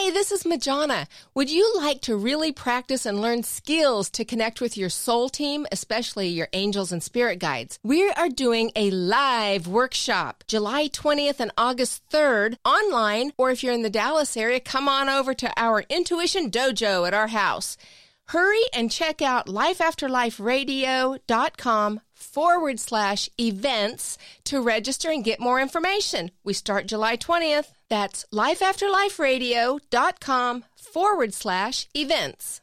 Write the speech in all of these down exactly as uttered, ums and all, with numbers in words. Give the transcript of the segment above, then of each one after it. Hi, this is Majana. Would you like to really practice and learn skills to connect with your soul team, especially your angels and spirit guides? We are doing a live workshop July twentieth and August third online, or if you're in the Dallas area, come on over to our Intuition Dojo at our house. Hurry and check out lifeafterliferadio.com forward slash events to register and get more information. We start July twentieth. That's lifeafterliferadio.com forward slash events.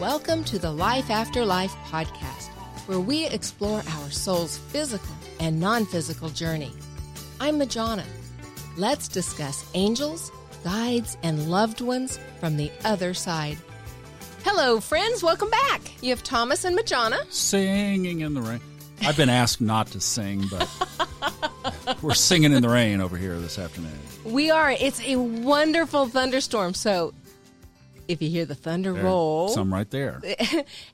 Welcome to the Life After Life podcast, where we explore our soul's physical and non-physical journey. I'm Majana. Let's discuss angels, guides, and loved ones from the other side. Hello, friends. Welcome back. You have Thomas and Majana. Singing in the rain. I've been asked not to sing, but we're singing in the rain over here this afternoon. We are. It's a wonderful thunderstorm. So if you hear the thunder there, roll. Some right there.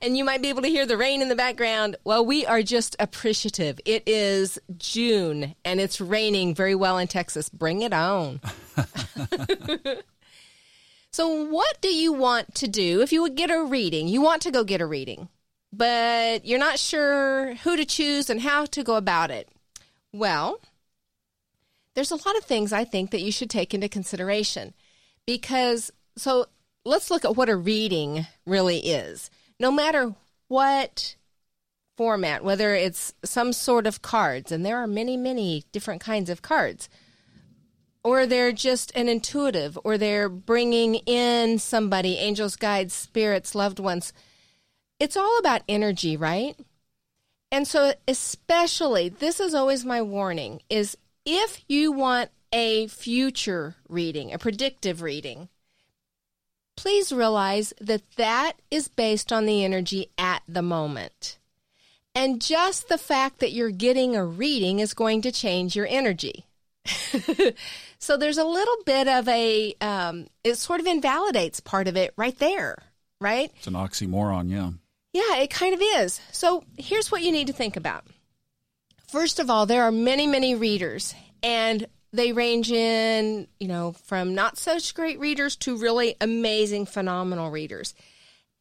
And you might be able to hear the rain in the background. Well, we are just appreciative. It is June, and it's raining very well in Texas. Bring it on. So what do you want to do if you would get a reading? You want to go get a reading, but you're not sure who to choose and how to go about it. Well, there's a lot of things I think that you should take into consideration because, so let's look at what a reading really is. No matter what format, whether it's some sort of cards, and there are many, many different kinds of cards, or they're just an intuitive, or they're bringing in somebody, angels, guides, spirits, loved ones. It's all about energy, right? And so especially, this is always my warning, is if you want a future reading, a predictive reading, please realize that that is based on the energy at the moment. And just the fact that you're getting a reading is going to change your energy. So there's a little bit of a, um, it sort of invalidates part of it right there, right? It's an oxymoron, yeah. Yeah, it kind of is. So here's what you need to think about. First of all, there are many, many readers, and they range in, you know, from not such great readers to really amazing, phenomenal readers.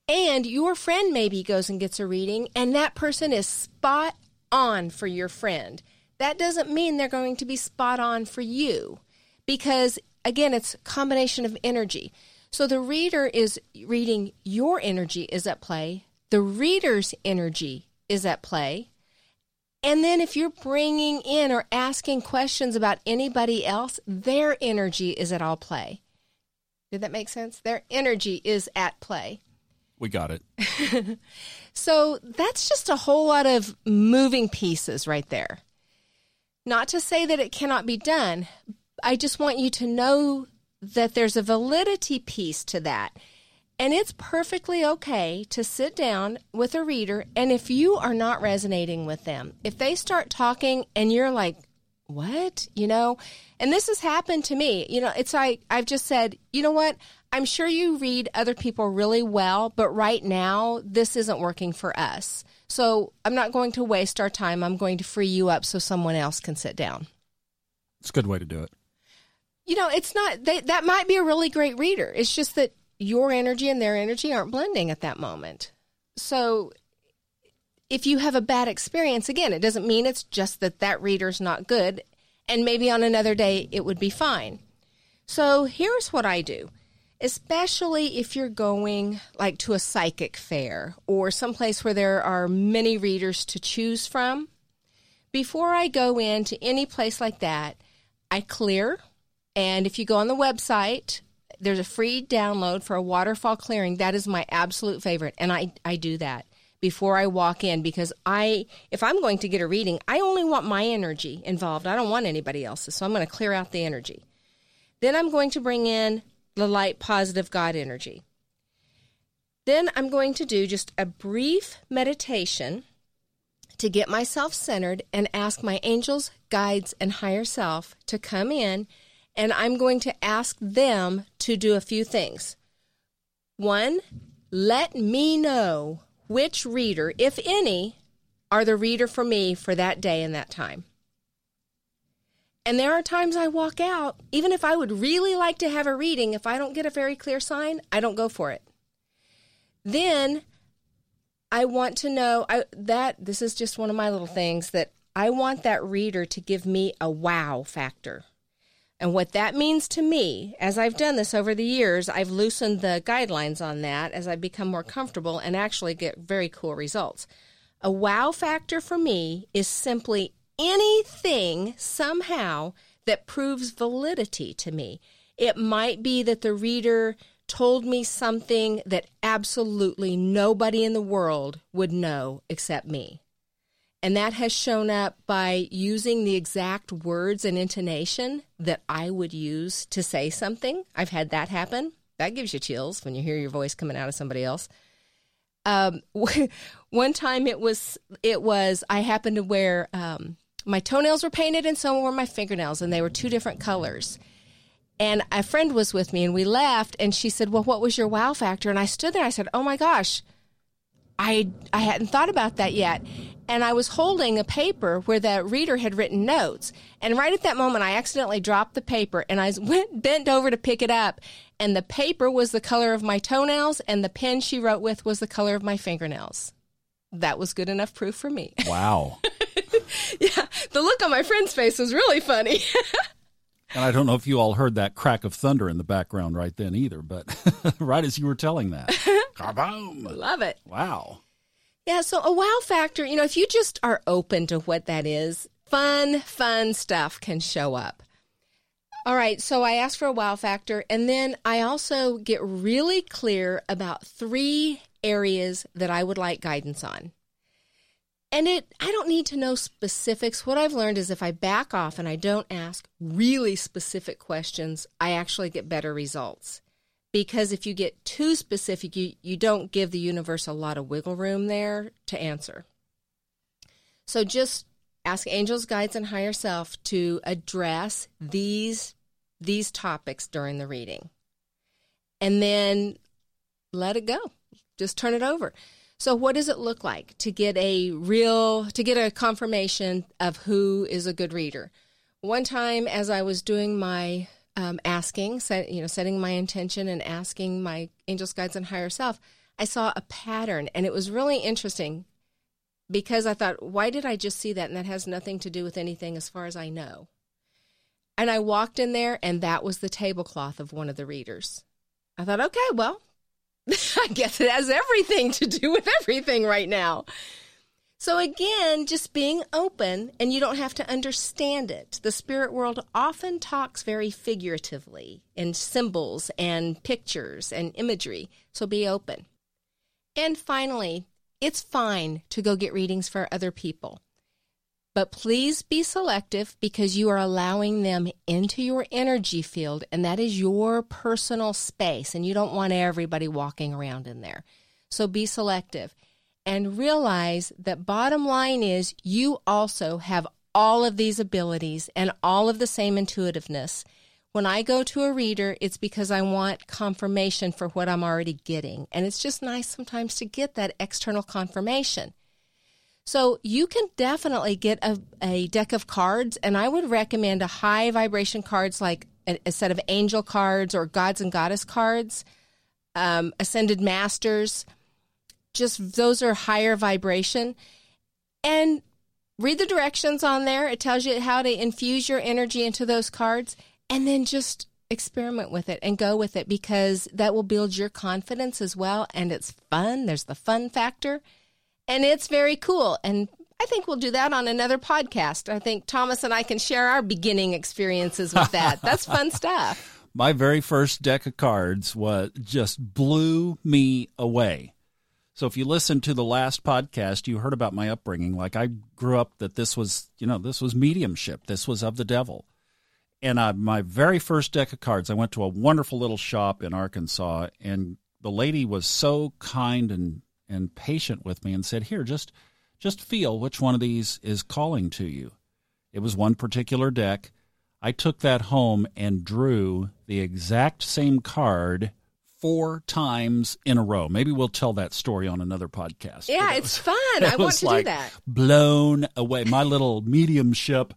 And your friend maybe goes and gets a reading, and that person is spot on for your friend. That doesn't mean they're going to be spot on for you because, again, it's a combination of energy. So the reader is reading, your energy is at play, the reader's energy is at play, and then if you're bringing in or asking questions about anybody else, their energy is at all play. Did that make sense? Their energy is at play. We got it. So that's just a whole lot of moving pieces right there. Not to say that it cannot be done. I just want you to know that there's a validity piece to that. And it's perfectly okay to sit down with a reader, and if you are not resonating with them, if they start talking and you're like, what? You know, and this has happened to me. You know, it's like I've just said, you know what? I'm sure you read other people really well, but right now this isn't working for us. So I'm not going to waste our time. I'm going to free you up so someone else can sit down. It's a good way to do it. You know, it's not, they, that might be a really great reader. It's just that your energy and their energy aren't blending at that moment. So if you have a bad experience, again, it doesn't mean it's just that that reader's not good. And maybe on another day it would be fine. So here's what I do. Especially if you're going like to a psychic fair or someplace where there are many readers to choose from, before I go into any place like that, I clear. And if you go on the website, there's a free download for a waterfall clearing. That is my absolute favorite. And I, I do that before I walk in because I, if I'm going to get a reading, I only want my energy involved. I don't want anybody else's. So I'm going to clear out the energy. Then I'm going to bring in the light, positive God energy. Then I'm going to do just a brief meditation to get myself centered and ask my angels, guides, and higher self to come in, and I'm going to ask them to do a few things. One, let me know which reader, if any, are the reader for me for that day and that time. And there are times I walk out, even if I would really like to have a reading, if I don't get a very clear sign, I don't go for it. Then I want to know I, that this is just one of my little things that I want that reader to give me a wow factor. And what that means to me, as I've done this over the years, I've loosened the guidelines on that as I become more comfortable and actually get very cool results. A wow factor for me is simply anything somehow that proves validity to me. It might be that the reader told me something that absolutely nobody in the world would know except me. And that has shown up by using the exact words and intonation that I would use to say something. I've had that happen. That gives you chills when you hear your voice coming out of somebody else. Um, one time it was, it was, I happened to wear, um, my toenails were painted and so were my fingernails, and they were two different colors. And a friend was with me, and we left, and she said, well, what was your wow factor? And I stood there, and I said, oh my gosh, I, I hadn't thought about that yet. And I was holding a paper where the reader had written notes. And right at that moment, I accidentally dropped the paper, and I went bent over to pick it up. And the paper was the color of my toenails, and the pen she wrote with was the color of my fingernails. That was good enough proof for me. Wow. Yeah, the look on my friend's face was really funny. And I don't know if you all heard that crack of thunder in the background right then either, but right as you were telling that. Kaboom! Love it. Wow. Yeah, so a wow factor, you know, if you just are open to what that is, fun, fun stuff can show up. All right, so I ask for a wow factor, and then I also get really clear about three areas that I would like guidance on. And it, I don't need to know specifics. What I've learned is if I back off and I don't ask really specific questions, I actually get better results. Because if you get too specific, you, you don't give the universe a lot of wiggle room there to answer. So just ask angels, guides, and higher self to address these, these topics during the reading. And then let it go. Just turn it over. So what does it look like to get a real, to get a confirmation of who is a good reader? One time as I was doing my um, asking, set, you know, setting my intention and asking my angels, guides, and higher self, I saw a pattern, and it was really interesting because I thought, why did I just see that? And that has nothing to do with anything as far as I know. And I walked in there, and that was the tablecloth of one of the readers. I thought, okay, well, I guess it has everything to do with everything right now. So again, just being open, and you don't have to understand it. The spirit world often talks very figuratively in symbols and pictures and imagery, so be open. And finally, it's fine to go get readings for other people, but please be selective because you are allowing them into your energy field, and that is your personal space, and you don't want everybody walking around in there. So be selective. And realize that bottom line is you also have all of these abilities and all of the same intuitiveness. When I go to a reader, it's because I want confirmation for what I'm already getting. And it's just nice sometimes to get that external confirmation. So you can definitely get a, a deck of cards, and I would recommend a high vibration cards like a, a set of angel cards or gods and goddess cards, um, ascended masters. Just those are higher vibration. And read the directions on there. It tells you how to infuse your energy into those cards. And then just experiment with it and go with it because that will build your confidence as well. And it's fun. There's the fun factor. And it's very cool. And I think we'll do that on another podcast. I think Thomas and I can share our beginning experiences with that. That's fun stuff. My very first deck of cards was just blew me away. So if you listen to the last podcast, you heard about my upbringing. Like I grew up that this was, you know, this was mediumship. This was of the devil. And I, my very first deck of cards, I went to a wonderful little shop in Arkansas, and the lady was so kind and, and patient with me and said, here, just just feel which one of these is calling to you. It was one particular deck. I took that home and drew the exact same card four times in a row. Maybe we'll tell that story on another podcast. Yeah, was, it's fun. I want to like do that. Blown away. My little mediumship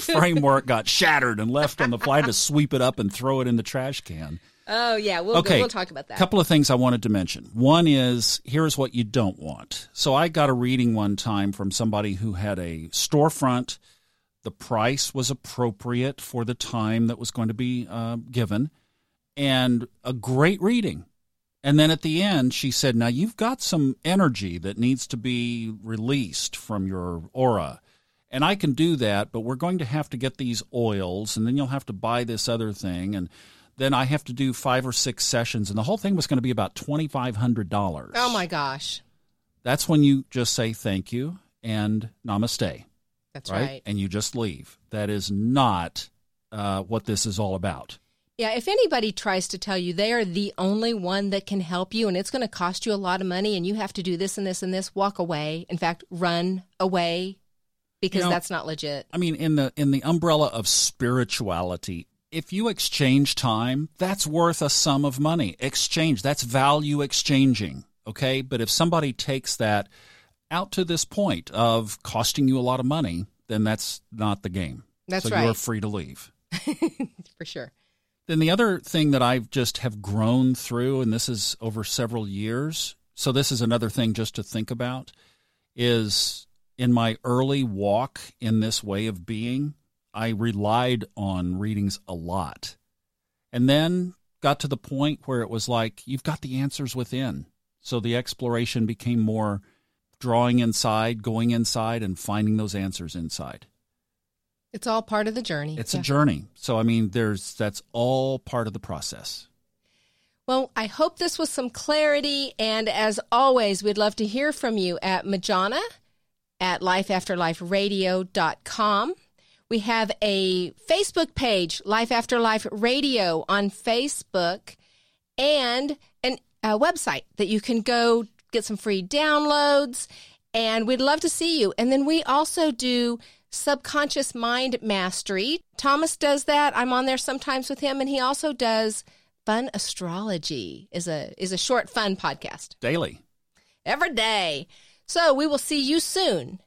framework got shattered and left on the fly to sweep it up and throw it in the trash can. Oh, yeah. We'll, okay. we'll talk about that. A couple of things I wanted to mention. One is, here's what you don't want. So I got a reading one time from somebody who had a storefront. The price was appropriate for the time that was going to be uh, given, and a great reading. And then at the end, she said, now you've got some energy that needs to be released from your aura. And I can do that, but we're going to have to get these oils, and then you'll have to buy this other thing, and then I have to do five or six sessions, and the whole thing was going to be about twenty-five hundred dollars. Oh, my gosh. That's when you just say thank you and namaste. That's right. right. And you just leave. That is not uh, what this is all about. Yeah, if anybody tries to tell you they are the only one that can help you and it's going to cost you a lot of money and you have to do this and this and this, walk away. In fact, run away, because you know, that's not legit. I mean, in the in the umbrella of spirituality, if you exchange time, that's worth a sum of money. Exchange, that's value exchanging, okay? But if somebody takes that out to this point of costing you a lot of money, then that's not the game. That's right. So you're free to leave. For sure. Then the other thing that I've just have grown through, and this is over several years, so this is another thing just to think about, is in my early walk in this way of being, I relied on readings a lot, and then got to the point where it was like, you've got the answers within. So the exploration became more drawing inside, going inside, and finding those answers inside. It's all part of the journey. It's yeah. a journey. So, I mean, there's that's all part of the process. Well, I hope this was some clarity. And as always, we'd love to hear from you at Majana at life after life radio dot com. We have a Facebook page, Life After Life Radio on Facebook, and an, a website that you can go get some free downloads. And we'd love to see you. And then we also do Subconscious Mind Mastery. Thomas does that. I'm on there sometimes with him, and he also does Fun Astrology, is a is a short fun podcast. Daily. Every day. So we will see you soon.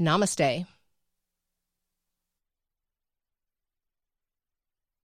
Namaste.